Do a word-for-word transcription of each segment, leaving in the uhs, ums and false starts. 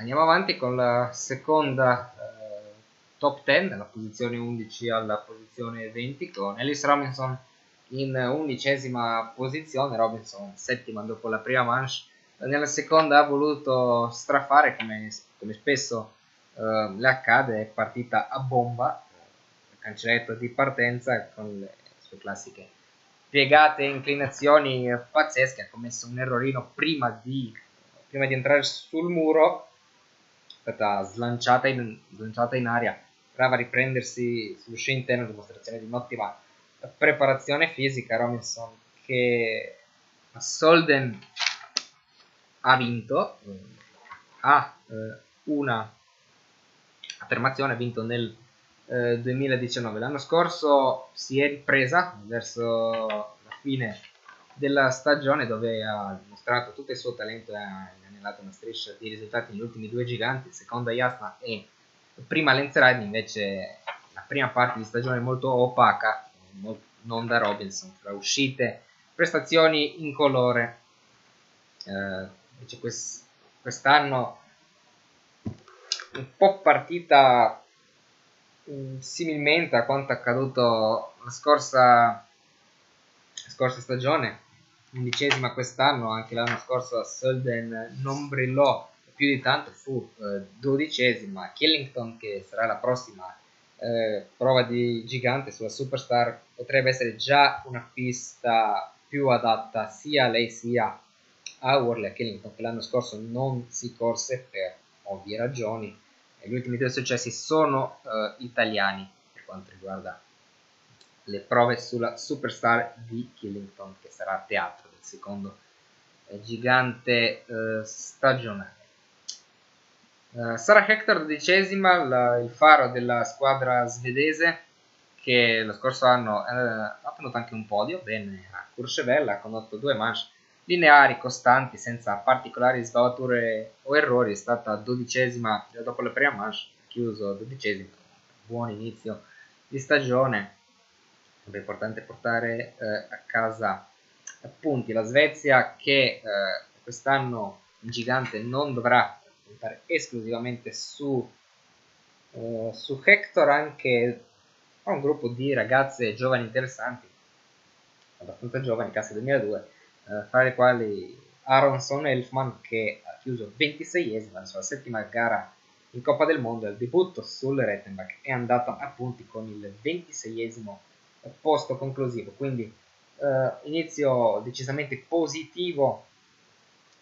Andiamo avanti con la seconda eh, top dieci, dalla posizione undici alla posizione venti, con Alice Robinson in undicesima posizione. Robinson settima dopo la prima manche, nella seconda ha voluto strafare come, come spesso eh, le accade, è partita a bomba, cancelletto di partenza con le sue classiche piegate, inclinazioni pazzesche, ha commesso un errorino prima di, prima di entrare sul muro. Stata slanciata in, slanciata in aria, prova a riprendersi sull'uscio interno, dimostrazione di un'ottima preparazione fisica. Robinson che a Sölden ha vinto, ha eh, una affermazione, ha vinto nel eh, duemiladiciannove, l'anno scorso si è ripresa verso la fine della stagione dove ha dimostrato tutto il suo talento e ha annellato una striscia di risultati negli ultimi due giganti, seconda Jasná e prima Lenzerheide. Invece la prima parte di stagione molto opaca, non da Robinson, tra uscite, prestazioni incolore. Eh, invece quest'anno un po' partita mh, similmente a quanto accaduto la scorsa scorsa stagione, undicesima quest'anno. Anche l'anno scorso a Sölden non brillò più di tanto, fu eh, dodicesima a Killington, che sarà la prossima eh, prova di gigante sulla Superstar. Potrebbe essere già una pista più adatta sia a lei sia a Worley, a Killington, che l'anno scorso non si corse per ovvie ragioni. Gli ultimi due successi sono eh, italiani per quanto riguarda le prove sulla Superstar di Killington, che sarà teatro del secondo eh, gigante eh, stagionale. Eh, Sara Hector, dodicesima, la, il faro della squadra svedese, che lo scorso anno eh, ha tenuto anche un podio bene a Courchevel, ha condotto due manche lineari, costanti, senza particolari sbavature o errori. È stata dodicesima dopo la prima manche, chiuso dodicesima, buon inizio di stagione. È importante portare eh, a casa appunti. La Svezia che eh, quest'anno il gigante non dovrà puntare esclusivamente su, eh, su Hector, anche ha un gruppo di ragazze giovani interessanti, abbastanza giovani, classe duemiladue, eh, fra le quali Aronson Elfman, che ha chiuso ventiseiesima la sua settima gara in Coppa del Mondo. Al debutto sul Rettenbach è andata a punti con il ventiseiesimo posto conclusivo, quindi eh, inizio decisamente positivo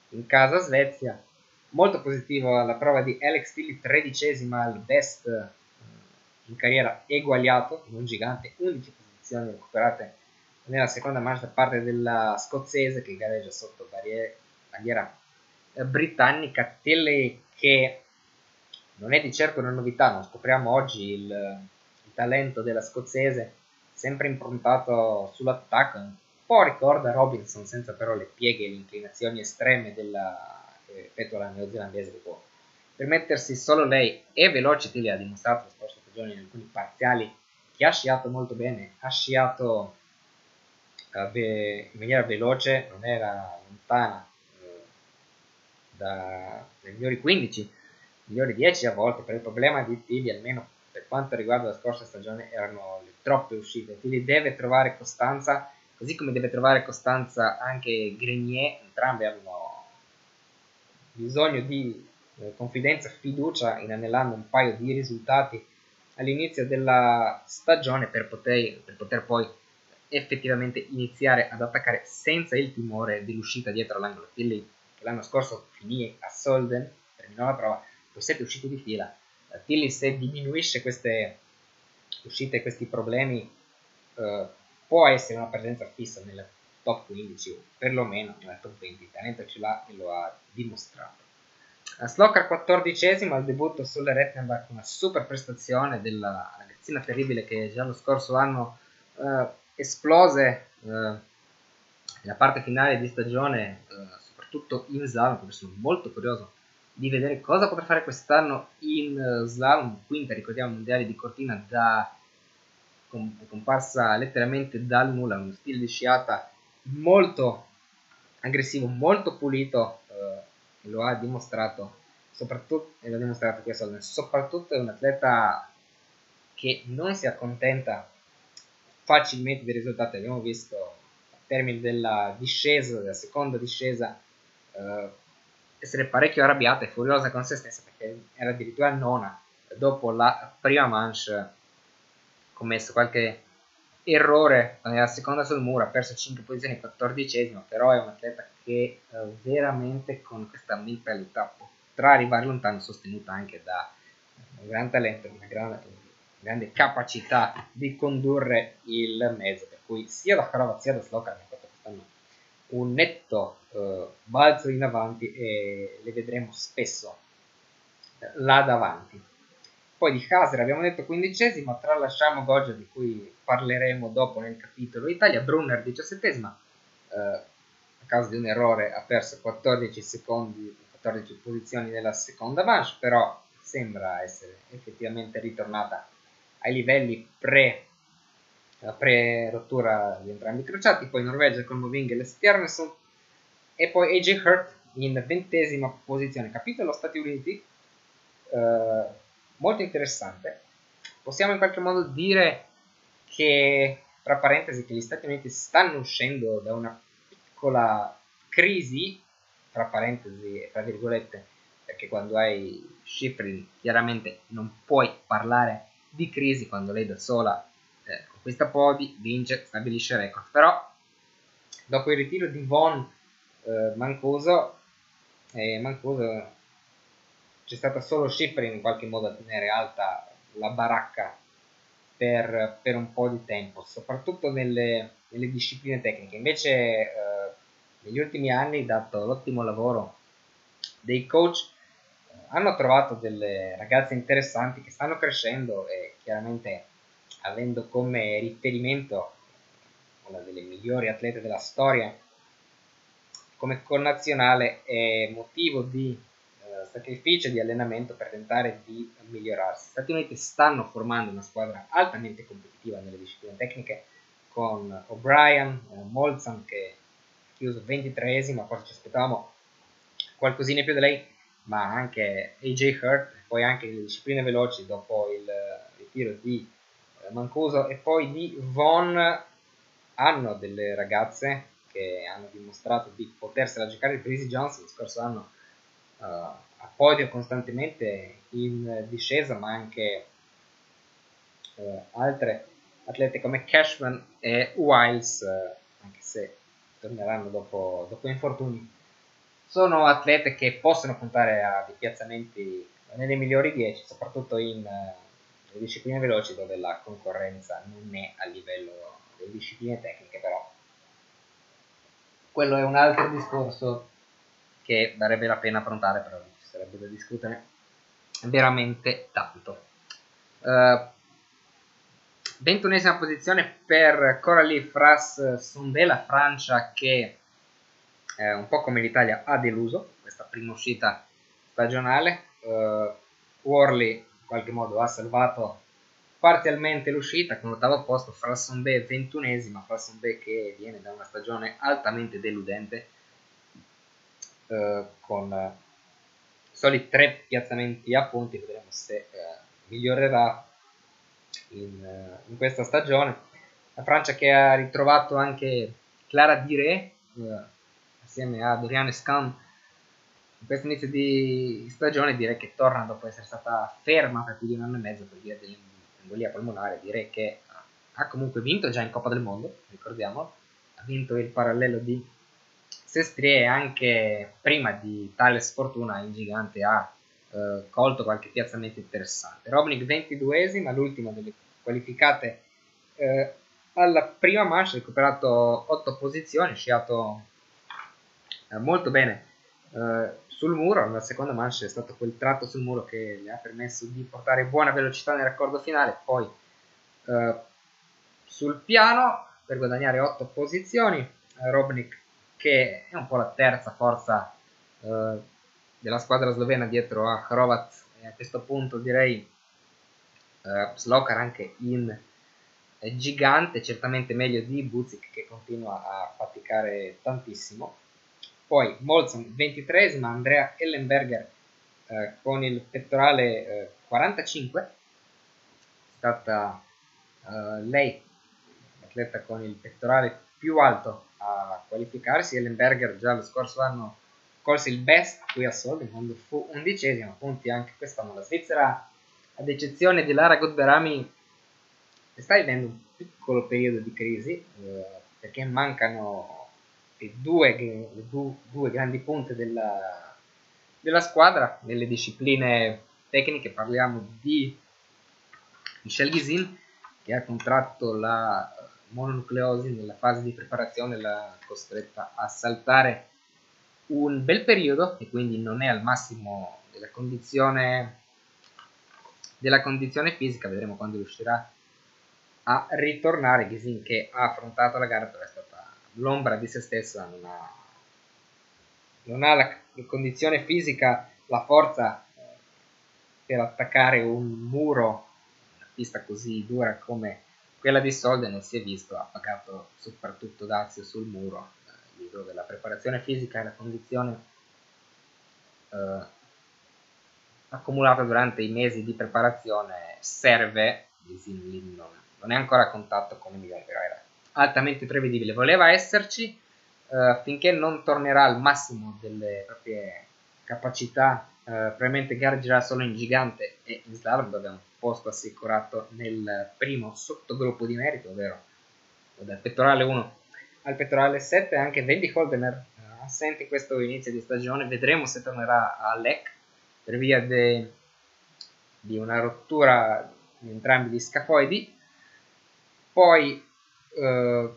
in casa Svezia, molto positivo alla prova di Alex Tilley, tredicesima al best eh, in carriera eguagliato in un gigante, undici posizioni recuperate nella seconda manche da parte della scozzese che gareggia sotto bandiera eh, britannica. Tilley che non è di certo una novità, non scopriamo oggi il, il talento della scozzese, sempre improntato sull'attacco, un po' ricorda Robinson, senza però le pieghe e le inclinazioni estreme della, che ripeto, la neozelandese che può permettersi solo lei. È veloce, Tilley ha dimostrato la scorsa stagione in alcuni parziali che ha sciato molto bene, ha sciato in maniera veloce, non era lontana eh, da, dai migliori quindici, migliori dieci a volte. Per il problema di Tilley, almeno per quanto riguarda la scorsa stagione, erano le troppe uscite. Tilley deve trovare costanza, così come deve trovare costanza anche Grenier. Entrambe hanno bisogno di eh, confidenza, fiducia, inanellando un paio di risultati all'inizio della stagione per poter, per poter poi effettivamente iniziare ad attaccare senza il timore dell'uscita dietro l'angolo. Tilley, che l'anno scorso finì a Sölden, terminò la prova con sette uscite di fila. Tilley, se diminuisce queste uscite, questi problemi, eh, può essere una presenza fissa nella top quindici o perlomeno nella top venti. Il talento ce l'ha e lo ha dimostrato. Slokka, quattordicesimo al debutto sulla Rettenbach, una super prestazione della ragazzina terribile che già lo scorso anno eh, esplose eh, nella parte finale di stagione, eh, soprattutto in slalom. Sono molto curioso di vedere cosa potrà fare quest'anno in slalom, quinta, ricordiamo, mondiale di Cortina, da com, comparsa letteralmente dal nulla, uno stile di sciata molto aggressivo, molto pulito, eh, lo ha dimostrato soprattutto, e l'ho dimostrato questo anno, soprattutto è un atleta che non si accontenta facilmente dei risultati. Abbiamo visto a termine della discesa, della seconda discesa, eh, essere parecchio arrabbiata e furiosa con se stessa, perché era addirittura nona dopo la prima manche, commesso qualche errore nella seconda sul muro, ha perso cinque posizioni, quattordicesimo, però è un atleta che eh, veramente con questa mentalità potrà arrivare lontano, sostenuta anche da un gran talento, una gran, grande capacità di condurre il mezzo, per cui sia da Hrovat sia da Slokka hanno fatto quest'anno un netto eh, balzo in avanti e le vedremo spesso eh, là davanti. Poi di Haser abbiamo detto quindicesima, tralasciamo Goggia di cui parleremo dopo nel capitolo Italia. Brunner diciassettesima, eh, a causa di un errore ha perso quattordici secondi, quattordici posizioni nella seconda manche, però sembra essere effettivamente ritornata ai livelli pre, pre rottura di entrambi i crociati. Poi Norvegia con Movingel e Stjerneson, e poi A J Hurt in ventesima posizione. Capitolo Stati Uniti, eh, molto interessante. Possiamo in qualche modo dire che, tra parentesi, che gli Stati Uniti stanno uscendo da una piccola crisi, tra parentesi e tra virgolette, perché quando hai Shiffrin chiaramente non puoi parlare di crisi quando lei da sola eh, conquista podi, vince, stabilisce record. Però dopo il ritiro di Vonn, eh, Mancuso eh, Mancuso c'è stata solo Shiffrin in qualche modo a tenere alta la baracca per, per un po' di tempo, soprattutto nelle, nelle discipline tecniche. Invece eh, negli ultimi anni, dato l'ottimo lavoro dei coach, eh, hanno trovato delle ragazze interessanti che stanno crescendo e chiaramente avendo come riferimento una delle migliori atlete della storia come connazionale è motivo di sacrificio, di allenamento per tentare di migliorarsi. Gli Stati Uniti stanno formando una squadra altamente competitiva nelle discipline tecniche con O'Brien, eh, Molson che ha chiuso ventitreesima, forse ci aspettavamo qualcosina più da lei, ma anche A J Hurt, poi anche nelle discipline veloci dopo il ritiro di eh, Mancuso e poi di Vonn. Hanno delle ragazze che hanno dimostrato di potersela giocare. Il Breezy Johnson lo scorso anno Uh, a podio costantemente in discesa, ma anche uh, altre atlete come Cashman e Wiles, uh, anche se torneranno dopo, dopo infortuni, sono atlete che possono puntare a dei piazzamenti nelle migliori dieci, soprattutto in uh, discipline veloci dove la concorrenza non è a livello delle discipline tecniche. Però quello è un altro discorso che varrebbe la pena affrontare, però ci sarebbe da discutere veramente tanto. Uh, ventunesima posizione per Coralie Frasson B della Francia, che eh, un po' come l'Italia ha deluso questa prima uscita stagionale. Uh, Worley in qualche modo ha salvato parzialmente l'uscita con l'ottavo posto, Frasson B ventunesima, Frasson B che viene da una stagione altamente deludente, Uh, con uh, soli tre piazzamenti a punti. Vedremo se uh, migliorerà in, uh, in questa stagione. La Francia che ha ritrovato anche Clara Diré uh, assieme a Doriane Scan in questo inizio di stagione. Direi che torna dopo essere stata ferma per più di un anno e mezzo per via dell'embolia polmonare. Direi che ha comunque vinto già in Coppa del Mondo, ricordiamo, ha vinto il parallelo di Sestrie, anche prima di tale sfortuna in gigante ha eh, colto qualche piazzamento interessante. Robnik ventiduesima, l'ultima delle qualificate eh, alla prima manche, ha recuperato otto posizioni, è sciato eh, molto bene eh, sul muro. Nella seconda manche è stato quel tratto sul muro che le ha permesso di portare buona velocità nel raccordo finale, poi eh, sul piano per guadagnare otto posizioni. eh, Robnik che è un po' la terza forza eh, della squadra slovena dietro a Hrovat, e a questo punto direi eh, Slokka anche in eh, gigante, certamente meglio di Buzik che continua a faticare tantissimo. Poi Molson ventitreesima, Andrea Ellenberger eh, con il pettorale eh, quarantacinque, è stata eh, lei l'atleta con il pettorale più alto a qualificarsi. Ellenberger già lo scorso anno colse il best qui a Sölden quando fu undicesima, punti anche quest'anno la Svizzera, ad eccezione di Lara Gut-Behrami, sta vivendo un piccolo periodo di crisi eh, perché mancano le due, le due, due grandi punte della, della squadra nelle discipline tecniche. Parliamo di Michelle Gisin, che ha contratto la mononucleosi nella fase di preparazione, l'ha costretta a saltare un bel periodo e quindi non è al massimo della condizione, della condizione fisica. Vedremo quando riuscirà a ritornare. Gisin, che ha affrontato la gara, però è stata l'ombra di se stessa, non ha, non ha la condizione fisica, la forza eh, per attaccare un muro, una pista così dura come quella di Sölden, e si è visto, ha pagato soprattutto dazio sul muro, eh, lì dove la preparazione fisica e la condizione eh, accumulata durante i mesi di preparazione serve. Gisin lì non Non è ancora a contatto con il migliore, però era altamente prevedibile. Voleva esserci, eh, finché non tornerà al massimo delle proprie capacità. Eh, probabilmente gareggerà solo in gigante e in slalom, dove ha un posto assicurato nel primo sottogruppo di merito, ovvero dal pettorale uno al pettorale sette. Anche Wendy Holdener, eh, assente questo inizio di stagione, vedremo se tornerà a Lake per via de, di una rottura di entrambi gli scafoidi. Poi, eh,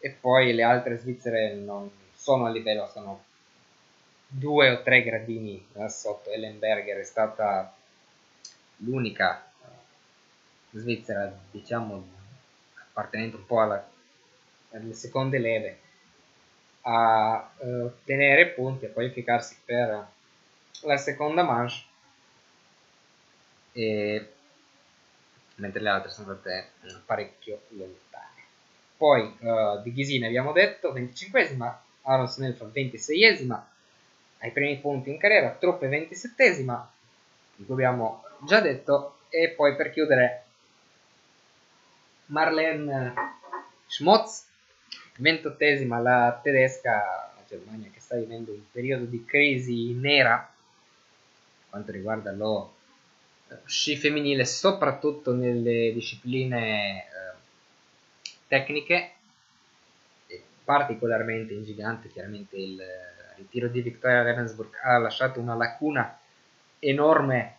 e poi le altre svizzere non sono a livello, sono due o tre gradini da sotto. Ellenberger è stata l'unica eh, svizzera, diciamo, appartenente un po' alla, alle seconde leve, a eh, ottenere punti, a qualificarsi per la seconda manche, e mentre le altre sono state parecchio lontane. Poi uh, di Gisin abbiamo detto, venticinquesima, Aronsonel fa ventiseiesima, ai primi punti in carriera, Truppe ventisettesima, di cui abbiamo già detto, e poi per chiudere Marlene Schmotz, ventottesima, la tedesca, la Germania che sta vivendo un periodo di crisi nera per quanto riguarda lo sci femminile, soprattutto nelle discipline eh, tecniche, e particolarmente in gigante. Chiaramente il ritiro di Victoria Ravensburg ha lasciato una lacuna enorme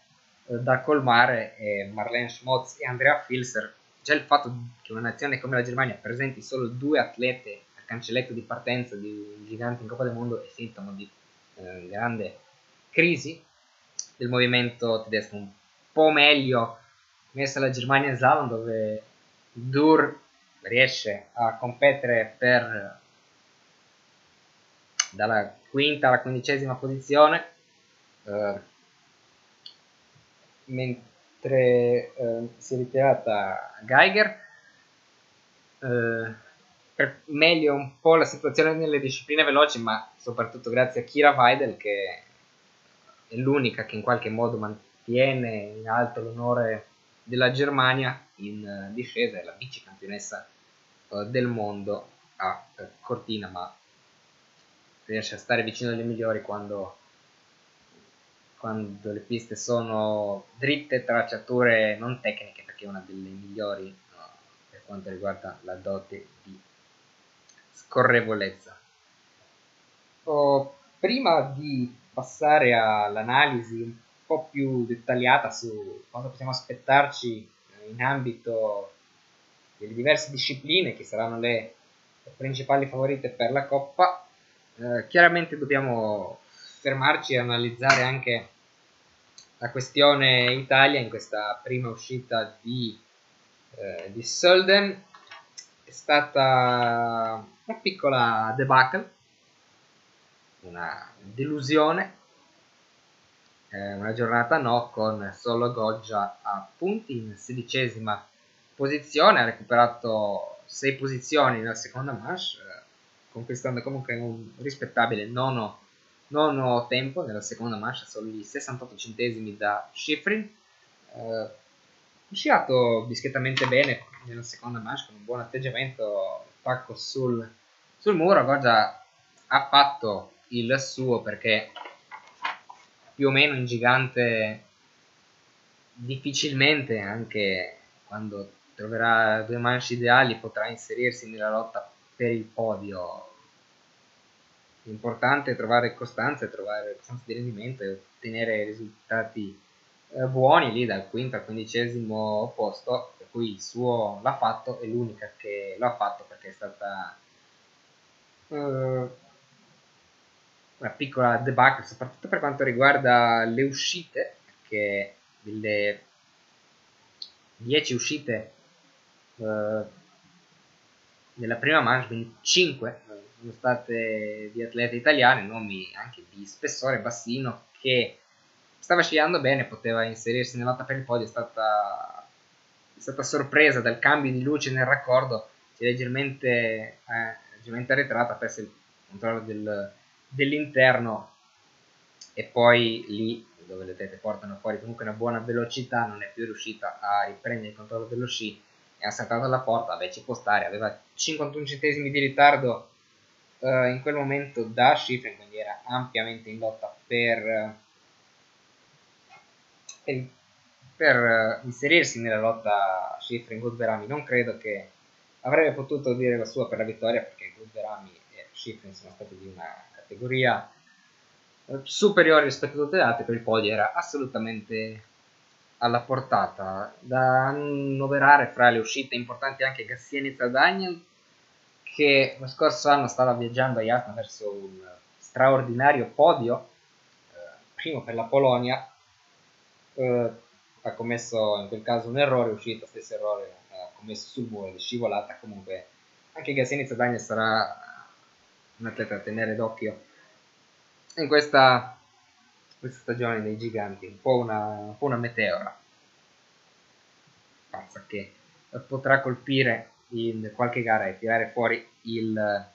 eh, da colmare, e Marlene Schmotz e Andrea Filser, già il fatto che una nazione come la Germania presenti solo due atlete al cancelletto di partenza di un gigante in Coppa del Mondo è sintomo di eh, grande crisi del movimento tedesco. Un po' meglio messa la Germania in slalom, dove Dur riesce a competere per dalla quinta alla quindicesima posizione, eh, mentre eh, si è ritirata Geiger. Eh, per meglio un po' la situazione nelle discipline veloci, ma soprattutto grazie a Kira Weidle, che è l'unica che in qualche modo mantiene tiene in alto l'onore della Germania in discesa. È la vice campionessa uh, del mondo a uh, Cortina, ma riesce a stare vicino alle migliori quando, quando le piste sono dritte, tracciature non tecniche, perché è una delle migliori uh, per quanto riguarda la dote di scorrevolezza. Oh, prima di passare all'analisi più dettagliata su cosa possiamo aspettarci in ambito delle diverse discipline che saranno le principali favorite per la Coppa, eh, chiaramente dobbiamo fermarci e analizzare anche la questione Italia in questa prima uscita di, eh, di Sölden. È stata una piccola debacle, una delusione. Una giornata no, con solo Goggia a punti in sedicesima posizione, ha recuperato sei posizioni nella seconda manche, conquistando comunque un rispettabile nono Nono tempo nella seconda mancia, solo di sessantotto centesimi da Shiffrin. Eh, Sciato discretamente bene nella seconda mancia con un buon atteggiamento, pacco sul, sul muro. Goggia ha fatto il suo perché più o meno in gigante difficilmente, anche quando troverà due manche ideali, potrà inserirsi nella lotta per il podio. L'importante è trovare costanza, è trovare costanza di rendimento e ottenere risultati eh, buoni lì dal quinto al quindicesimo posto, per cui il suo l'ha fatto, è l'unica che l'ha fatto perché è stata eh, una piccola debacle, soprattutto per quanto riguarda le uscite, perché delle dieci uscite eh, nella prima manche, quindi cinque sono state di atlete italiane, nomi anche di spessore. Bassino, che stava sciando bene, poteva inserirsi nella lotta per il podio, è stata, è stata sorpresa dal cambio di luce nel raccordo, si è leggermente, eh, leggermente arretrata, ha perso il controllo del, dell'interno, e poi lì, dove le tette portano fuori comunque una buona velocità, non è più riuscita a riprendere il controllo dello sci e ha saltato alla porta. Beh, ci può stare, aveva cinquantuno centesimi di ritardo Uh, in quel momento da Shiffrin, quindi era ampiamente in lotta per, per, per uh, inserirsi nella lotta. Shiffrin, Gut-Behrami non credo che avrebbe potuto dire la sua per la vittoria, perché Gut-Behrami e Shiffrin sono stati di una categoria uh, superiore rispetto a tutte le altre, per il podio era assolutamente alla portata. Da annoverare fra le uscite importanti anche Gasienica-Daniel, che lo scorso anno stava viaggiando a Jasná verso un straordinario podio, eh, primo per la Polonia. eh, ha commesso in quel caso un errore, è uscito, stesso errore ha commesso sul muro di scivolata. Comunque anche Gasienica-Daniel sarà un atleta a tenere d'occhio in questa, questa stagione dei giganti, un po' una, un po' una meteora pazza che potrà colpire in qualche gara e tirare fuori il,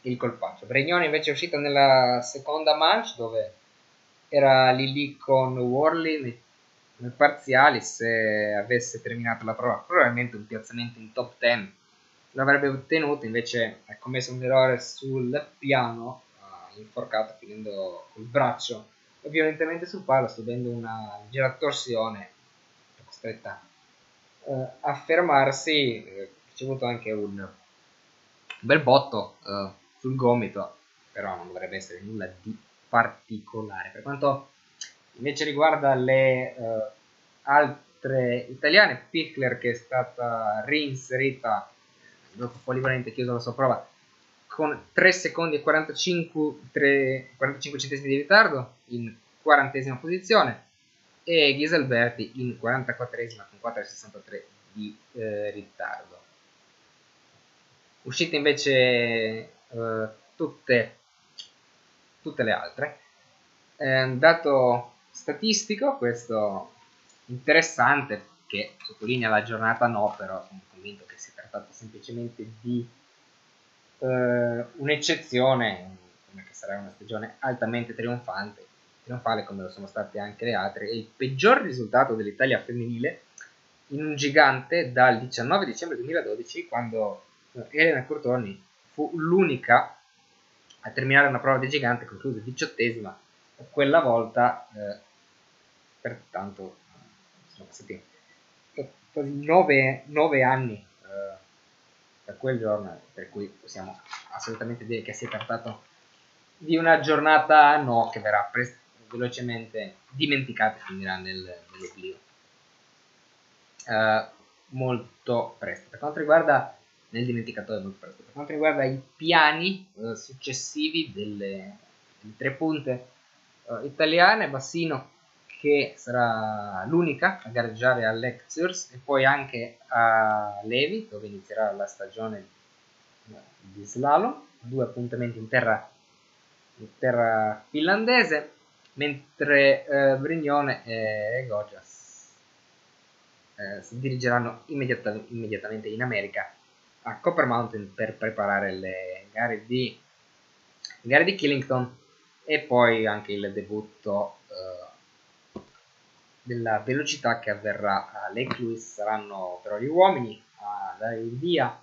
il colpaccio. Bregnone invece è uscita nella seconda manche, dove era lì lì con Worley nel parziale. Se avesse terminato la prova probabilmente un piazzamento in top dieci l'avrebbe ottenuto, invece ha commesso un errore sul piano, ha inforcato finendo col braccio violentemente sul palo, subendo una leggera torsione, costretta Uh, a fermarsi. Ha eh, ricevuto anche un bel botto uh, sul gomito, però non dovrebbe essere nulla di particolare. Per quanto invece riguarda le uh, altre italiane, Pickler, che è stata reinserita dopo polivalente, chiuso la sua prova con tre secondi e quarantacinque centesimi di ritardo in quarantesima posizione, e Ghisalberti in quarantaquattresima con quattro sessantatré di eh, ritardo. Uscite invece eh, tutte, tutte le altre. Eh, dato statistico, questo interessante, che sottolinea la giornata no, però sono convinto che si è trattato semplicemente di eh, un'eccezione, che sarà una stagione altamente trionfante, trionfale come lo sono state anche le altre. È il peggior risultato dell'Italia femminile in un gigante dal diciannove dicembre duemiladodici, quando Elena Curtoni fu l'unica a terminare una prova di gigante conclusa diciottesima quella volta. eh, pertanto sono passati quasi nove anni eh, da quel giorno, per cui possiamo assolutamente dire che si è trattato di una giornata no, che verrà prestata velocemente dimenticata e finirà nel, nell'oblio uh, molto presto. Per quanto riguarda nel dimenticatoio molto presto, per quanto riguarda i piani uh, successivi delle, delle tre punte uh, italiane, Bassino, che sarà l'unica a gareggiare a Lectures e poi anche a Levi, dove inizierà la stagione uh, di slalom, due appuntamenti in terra, in terra finlandese, mentre eh, Brignone e Goggia eh, si dirigeranno immediata, immediatamente in America a Copper Mountain per preparare le gare di, gare di Killington e poi anche il debutto eh, della velocità che avverrà a Lake Louise. Saranno però gli uomini a dare il via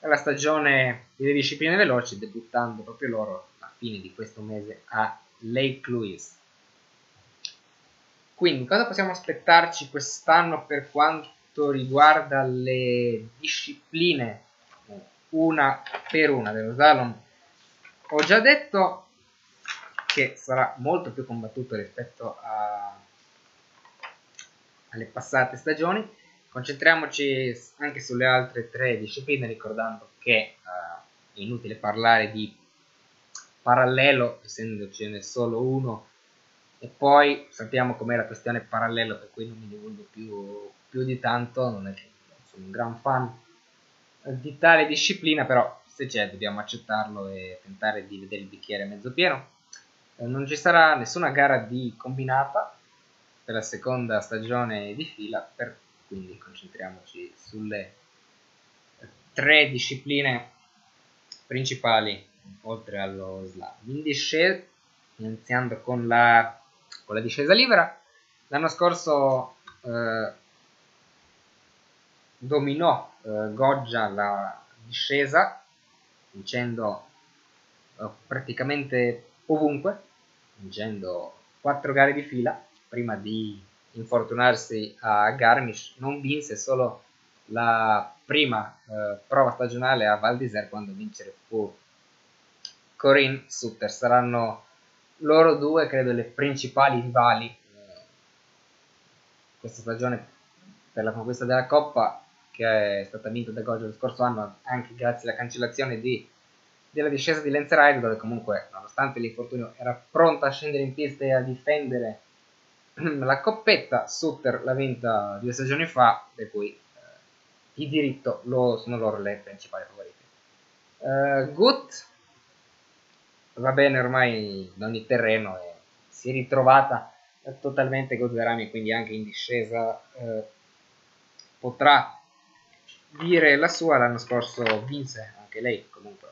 alla stagione delle discipline veloci, debuttando proprio loro a fine di questo mese a Lake Louise. Quindi cosa possiamo aspettarci quest'anno per quanto riguarda le discipline una per una dello slalom? Ho già detto che sarà molto più combattuto rispetto a, alle passate stagioni. Concentriamoci anche sulle altre tre discipline, ricordando che uh, è inutile parlare di parallelo, essendocene solo uno. E poi sappiamo com'è la questione parallelo, per cui non mi divulgo più, più di tanto, non è che sono un gran fan di tale disciplina, però se c'è dobbiamo accettarlo e tentare di vedere il bicchiere mezzo pieno. Eh, non ci sarà nessuna gara di combinata per la seconda stagione di fila, per, quindi concentriamoci sulle tre discipline principali oltre allo slalom. In discesa, iniziando con la con la discesa libera, l'anno scorso eh, dominò eh, Goggia la discesa, vincendo eh, praticamente ovunque, vincendo quattro gare di fila prima di infortunarsi a Garmisch. Non vinse solo la prima eh, prova stagionale a Val d'Isère, quando vincere fu Corinne Sutter. Saranno loro due, credo, le principali rivali eh, questa stagione per la conquista della Coppa, che è stata vinta da Goggia lo scorso anno, anche grazie alla cancellazione di, della discesa di Lenzerheide, dove comunque, nonostante l'infortunio, era pronta a scendere in pista e a difendere la coppetta. Sutter l'ha vinta due stagioni fa, per cui eh, di diritto lo, sono loro le principali favorite. Eh, Gut va bene ormai da ogni terreno e si è ritrovata totalmente Gut-Behrami, quindi anche in discesa eh, potrà dire la sua. L'anno scorso vinse anche lei, comunque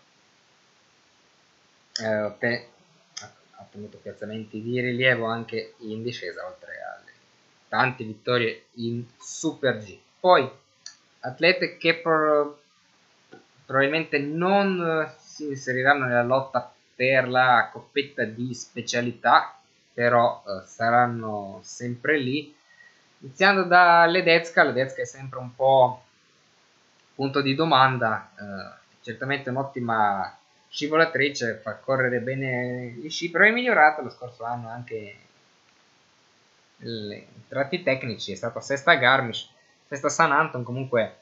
eh, ha ottenuto piazzamenti di rilievo anche in discesa, oltre alle tante vittorie in Super G. Poi atlete che pro probabilmente non si inseriranno nella lotta per la coppetta di specialità, però eh, saranno sempre lì. Iniziando da Ledecka, Ledecka è sempre un po' punto di domanda, eh, certamente un'ottima scivolatrice, fa correre bene gli sci, però è migliorata lo scorso anno anche i tratti tecnici, è stata sesta a Garmisch, sesta a San Anton, comunque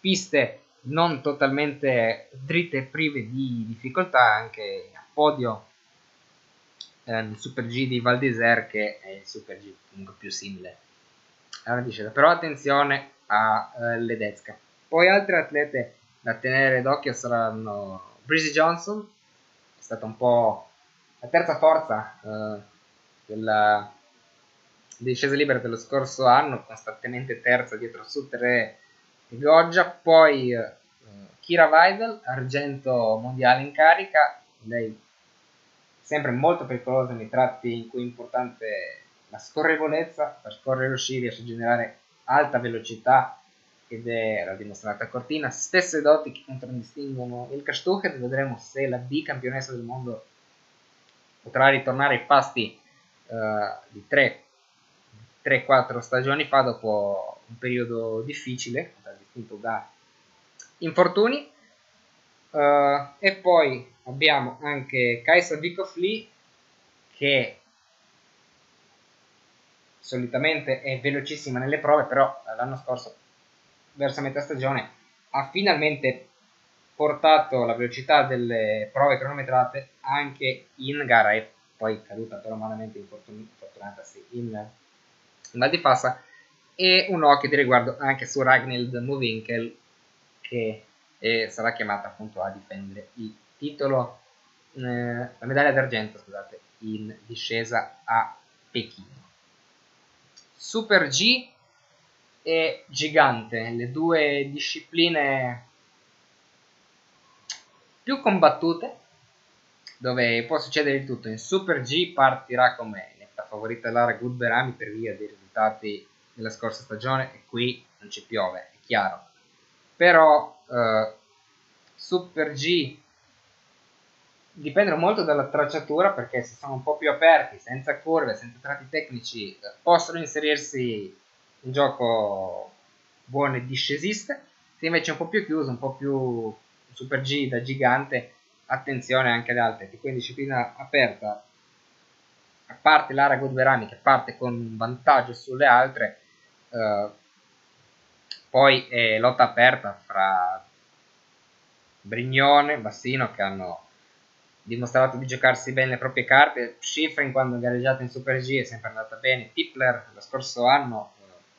piste non totalmente dritte e prive di difficoltà. Anche a podio nel eh, Super G di Val d'Isère, che è il Super G comunque più simile alla discesa, però attenzione a eh, Ledecka. Poi altre atlete da tenere d'occhio saranno Breezy Johnson, è stata un po' la terza forza eh, della discesa libera dello scorso anno, costantemente terza dietro su tre Goggia. Poi eh, Kira Weidle, argento mondiale in carica, lei sempre molto pericolosa nei tratti in cui è importante la scorrevolezza, per scorrere lo sci riesce a generare alta velocità ed era dimostrata a Cortina. Stesse doti che contraddistinguono il Kastucher, vedremo se la biccampionessa del mondo potrà ritornare ai pasti eh, di tre quattro stagioni fa, dopo un periodo difficile contraddistinto da infortuni. Uh, e poi abbiamo anche Kajsa Wickoff-Lee, che solitamente è velocissima nelle prove, però l'anno scorso verso metà stagione ha finalmente portato la velocità delle prove cronometrate anche in gara, e poi caduta però malamente infortunata sì, in Val di Fassa. E un occhio di riguardo anche su Ragnhild Mowinckel, che eh, sarà chiamata appunto a difendere il titolo, eh, la medaglia d'argento, scusate, in discesa a Pechino. Super G e gigante, le due discipline più combattute dove può succedere di tutto. In Super G partirà come la favorita Lara Gut-Behrami per via dei risultati della scorsa stagione, e qui non ci piove, è chiaro. Però eh, Super G dipende molto dalla tracciatura, perché se sono un po' più aperti, senza curve, senza tratti tecnici, possono inserirsi in gioco buone discesiste. Se invece è un po' più chiuso, un po' più Super G da gigante, attenzione anche ad altre, che quindi disciplina aperta, a parte Lara Gut-Behrami che parte con un vantaggio sulle altre, eh, poi è lotta aperta fra Bregnone, Bassino, che hanno dimostrato di giocarsi bene le proprie carte. Shiffrin, quando è gareggiata in Super G, è sempre andata bene. Tipler lo scorso anno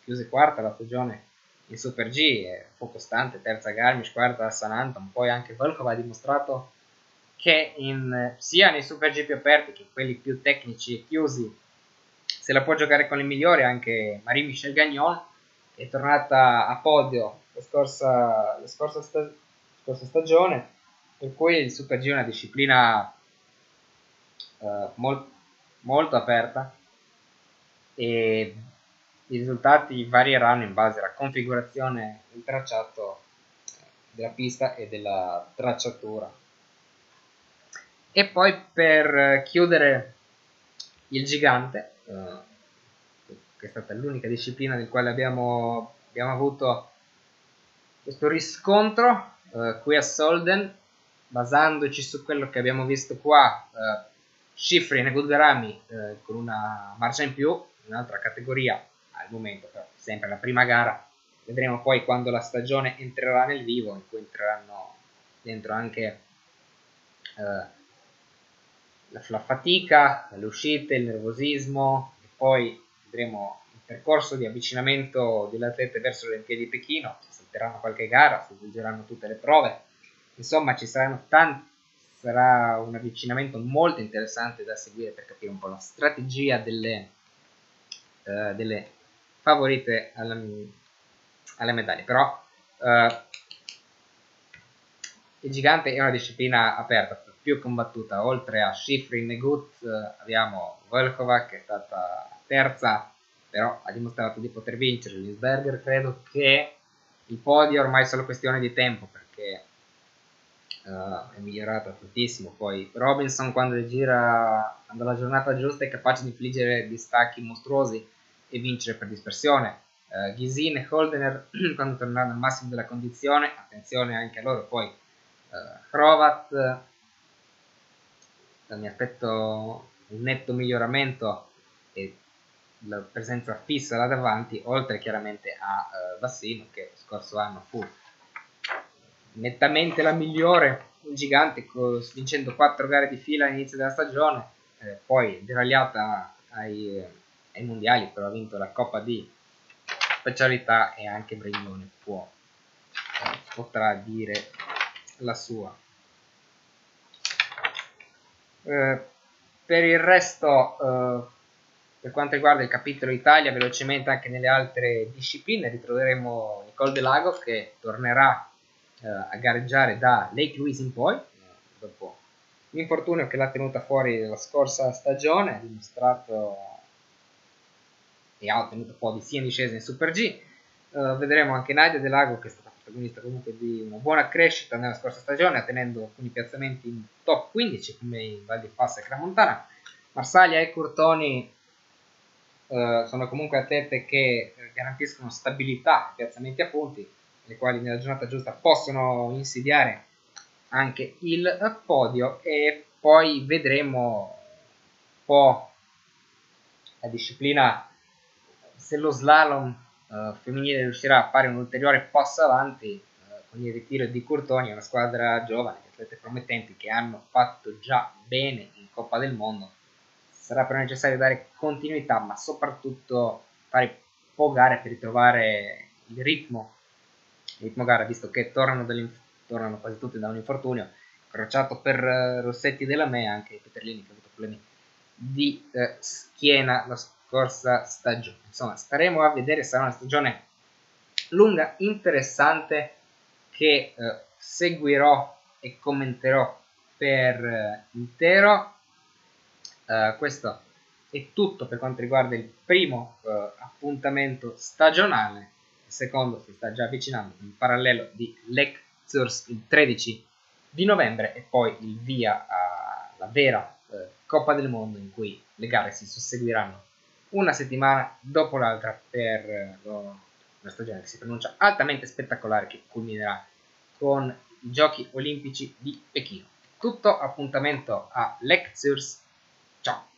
chiuse quarta la stagione in Super G, è un po' costante, terza a Garmisch, quarta a San Anton. Poi anche Volkova ha dimostrato che in, sia nei Super G più aperti che quelli più tecnici e chiusi, se la può giocare con le migliori. Anche Marie Michelle Gagnon è tornata a podio la scorsa, la scorsa, sta, la scorsa stagione, per cui il Super G è una disciplina eh, molt, molto aperta, e i risultati varieranno in base alla configurazione del tracciato della pista e della tracciatura. E poi, per chiudere il gigante, eh, che è stata l'unica disciplina nel quale abbiamo, abbiamo avuto questo riscontro eh, qui a Sölden, basandoci su quello che abbiamo visto qua, eh, Shiffrin e Gut-Behrami eh, con una marcia in più, un'altra categoria al momento, però sempre la prima gara. Vedremo poi quando la stagione entrerà nel vivo, in cui entreranno dentro anche eh, la fatica, le uscite, il nervosismo, e poi vedremo il percorso di avvicinamento delle atlete verso le Olimpiadi di Pechino. Ci salteranno qualche gara, si svolgeranno tutte le prove, insomma ci saranno tanti, sarà un avvicinamento molto interessante da seguire per capire un po' la strategia delle, eh, delle favorite alla, alla medaglia. Però eh, il gigante è una disciplina aperta, più combattuta. Oltre a Shiffrin e Gut, eh, abbiamo Volkova, che è stata terza, però ha dimostrato di poter vincere. Ellenberger, credo che il podio ormai è solo questione di tempo, perché eh, è migliorata tantissimo. Poi Robinson, quando gira, quando la giornata giusta, è capace di infliggere distacchi mostruosi e vincere per dispersione. Eh, Gisin e Holdener, quando torneranno al massimo della condizione, attenzione anche a loro. Poi eh, Hrovat, mi aspetto un netto miglioramento e la presenza fissa là davanti, oltre chiaramente a eh, Bassino, che lo scorso anno fu nettamente la migliore, un gigante, vincendo quattro gare di fila all'inizio della stagione, eh, poi deragliata ai, eh, ai mondiali, però ha vinto la Coppa di Specialità, e anche Bregnone può, eh, potrà dire la sua. Eh, per il resto, eh, per quanto riguarda il capitolo Italia, velocemente anche nelle altre discipline ritroveremo Nicole De Lago, che tornerà eh, a gareggiare da Lake Louise in poi, dopo l'infortunio che l'ha tenuta fuori la scorsa stagione. Ha dimostrato e ha ottenuto poi sia in discesa in Super G. Eh, vedremo anche Nadia De Lago, che è stata protagonista comunque di una buona crescita nella scorsa stagione, ottenendo alcuni piazzamenti in top quindici come in Val di Fassa e Cramontana. Marsaglia e Curtoni eh, sono comunque atlete che garantiscono stabilità, piazzamenti a punti, le quali nella giornata giusta possono insidiare anche il podio. E poi vedremo un po' la disciplina, se lo slalom Uh, femminile riuscirà a fare un ulteriore passo avanti uh, con il ritiro di Curtoni, una squadra giovane di atlete promettenti che hanno fatto già bene in Coppa del Mondo. Sarà però necessario dare continuità, ma soprattutto fare un po' gare per ritrovare il ritmo, il ritmo gara, visto che tornano, tornano quasi tutti da un infortunio crociato per uh, Rossetti della Mea, anche Peterlini, che ha avuto problemi di uh, schiena la scorsa stagione. Insomma, staremo a vedere, sarà una stagione lunga, interessante, che eh, seguirò e commenterò per intero. Uh, questo è tutto per quanto riguarda il primo uh, appuntamento stagionale. Il secondo si sta già avvicinando, in parallelo di Lake Zurich il tredici di novembre, e poi il via alla vera uh, Coppa del Mondo, in cui le gare si susseguiranno una settimana dopo l'altra per uh, una stagione che si pronuncia altamente spettacolare, che culminerà con i Giochi Olimpici di Pechino. Tutto appuntamento a Lake Zurich. Ciao!